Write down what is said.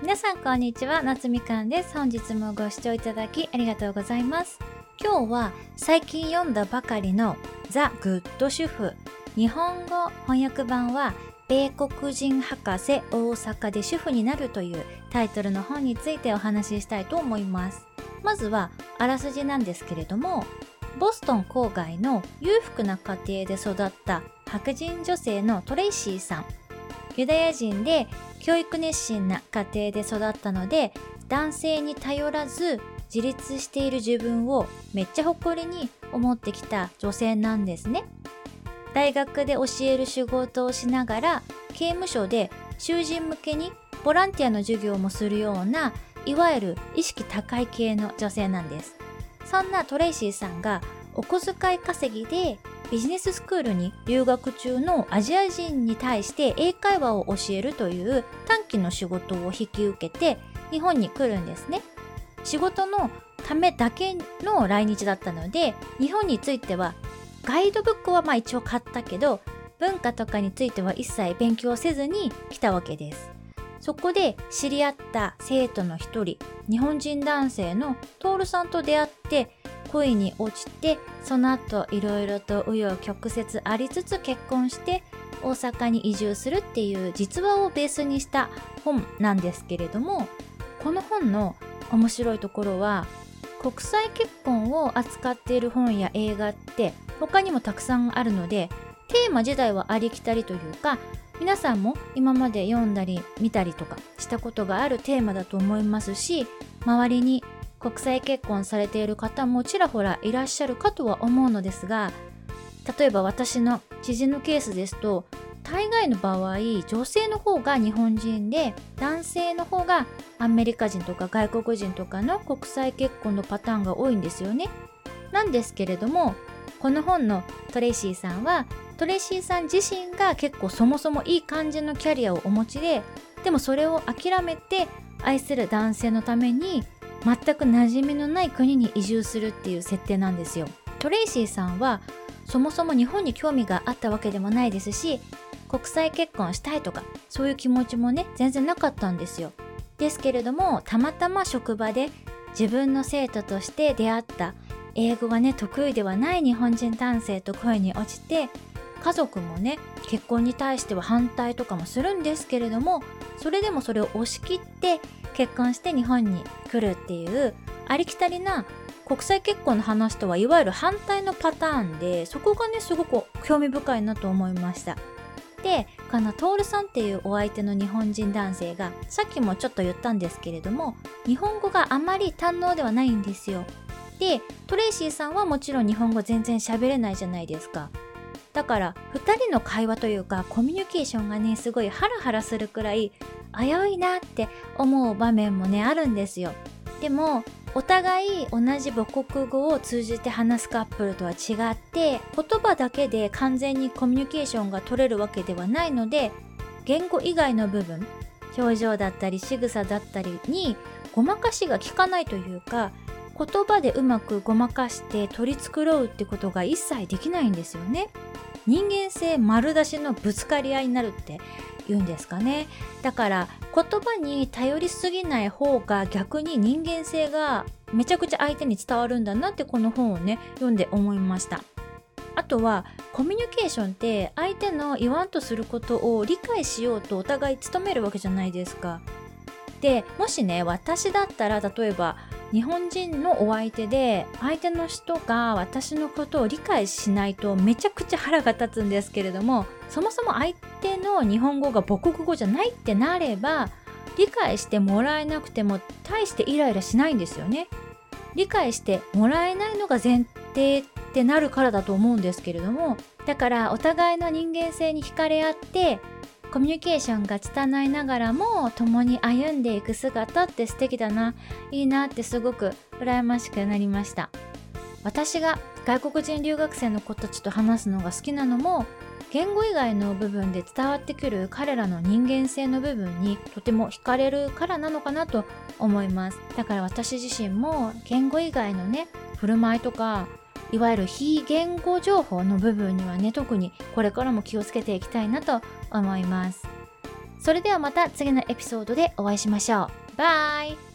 皆さんこんにちは、夏みかんです。本日もご視聴いただきありがとうございます。今日は最近読んだばかりの The Good 主婦日本語翻訳版は米国人博士大阪で主婦になるというタイトルの本についてお話ししたいと思います。まずはあらすじなんですけれども、ボストン郊外の裕福な家庭で育った白人女性のトレイシーさん、ユダヤ人で教育熱心な家庭で育ったので、男性に頼らず自立している自分をめっちゃ誇りに思ってきた女性なんですね。大学で教える仕事をしながら刑務所で囚人向けにボランティアの授業もするような、いわゆる意識高い系の女性なんです。そんなトレイシーさんがお小遣い稼ぎでビジネススクールに留学中のアジア人に対して英会話を教えるという短期の仕事を引き受けて日本に来るんですね。仕事のためだけの来日だったので、日本についてはガイドブックはまあ一応買ったけど、文化とかについては一切勉強せずに来たわけです。そこで知り合った生徒の一人、日本人男性のトールさんと出会って恋に落ちて、その後いろいろと紆余曲折ありつつ結婚して大阪に移住するっていう実話をベースにした本なんですけれども、この本の面白いところは、国際結婚を扱っている本や映画って他にもたくさんあるので、テーマ自体はありきたりというか、皆さんも今まで読んだり見たりとかしたことがあるテーマだと思いますし、周りに国際結婚されている方もちらほらいらっしゃるかとは思うのですが、例えば私の知人のケースですと、大概の場合女性の方が日本人で男性の方がアメリカ人とか外国人とかの国際結婚のパターンが多いんですよね。なんですけれども、この本のトレイシーさんはトレイシーさん自身が結構そもそもいい感じのキャリアをお持ちで、でもそれを諦めて愛する男性のために全く馴染みのない国に移住するっていう設定なんですよ。トレイシーさんはそもそも日本に興味があったわけでもないですし、国際結婚したいとかそういう気持ちもね全然なかったんですよ。ですけれども、たまたま職場で自分の生徒として出会った英語がね得意ではない日本人男性と恋に落ちて、家族もね結婚に対しては反対とかもするんですけれども、それでもそれを押し切って結婚して日本に来るっていうありきたりな国際結婚の話とはいわゆる反対のパターンで、そこがねすごく興味深いなと思いました。で、このトールさんっていうお相手の日本人男性が、さっきもちょっと言ったんですけれども、日本語があまり堪能ではないんですよ。で、トレイシーさんはもちろん日本語全然喋れないじゃないですか。だから2人の会話というかコミュニケーションがねすごいハラハラするくらい危ういなって思う場面もねあるんですよ。でもお互い同じ母国語を通じて話すカップルとは違って、言葉だけで完全にコミュニケーションが取れるわけではないので、言語以外の部分、表情だったり仕草だったりにごまかしが効かないというか、言葉でうまくごまかして取り繕うってことが一切できないんですよね。人間性丸出しのぶつかり合いになるって言うんですかね。だから言葉に頼りすぎない方が逆に人間性がめちゃくちゃ相手に伝わるんだなって、この本をね読んで思いました。あとはコミュニケーションって相手の言わんとすることを理解しようとお互い努めるわけじゃないですか。でもしね、私だったら、例えば日本人のお相手で相手の人が私のことを理解しないとめちゃくちゃ腹が立つんですけれども、そもそも相手の日本語が母国語じゃないってなれば、理解してもらえなくても大してイライラしないんですよね。理解してもらえないのが前提ってなるからだと思うんですけれども、だからお互いの人間性に惹かれ合ってコミュニケーションが拙いながらも共に歩んでいく姿って素敵だな、いいなってすごく羨ましくなりました。私が外国人留学生の子たちと話すのが好きなのも、言語以外の部分で伝わってくる彼らの人間性の部分にとても惹かれるからなのかなと思います。だから私自身も言語以外のね振る舞いとか、いわゆる非言語情報の部分にはね特にこれからも気をつけていきたいなと思います。それではまた次のエピソードでお会いしましょう。バイ。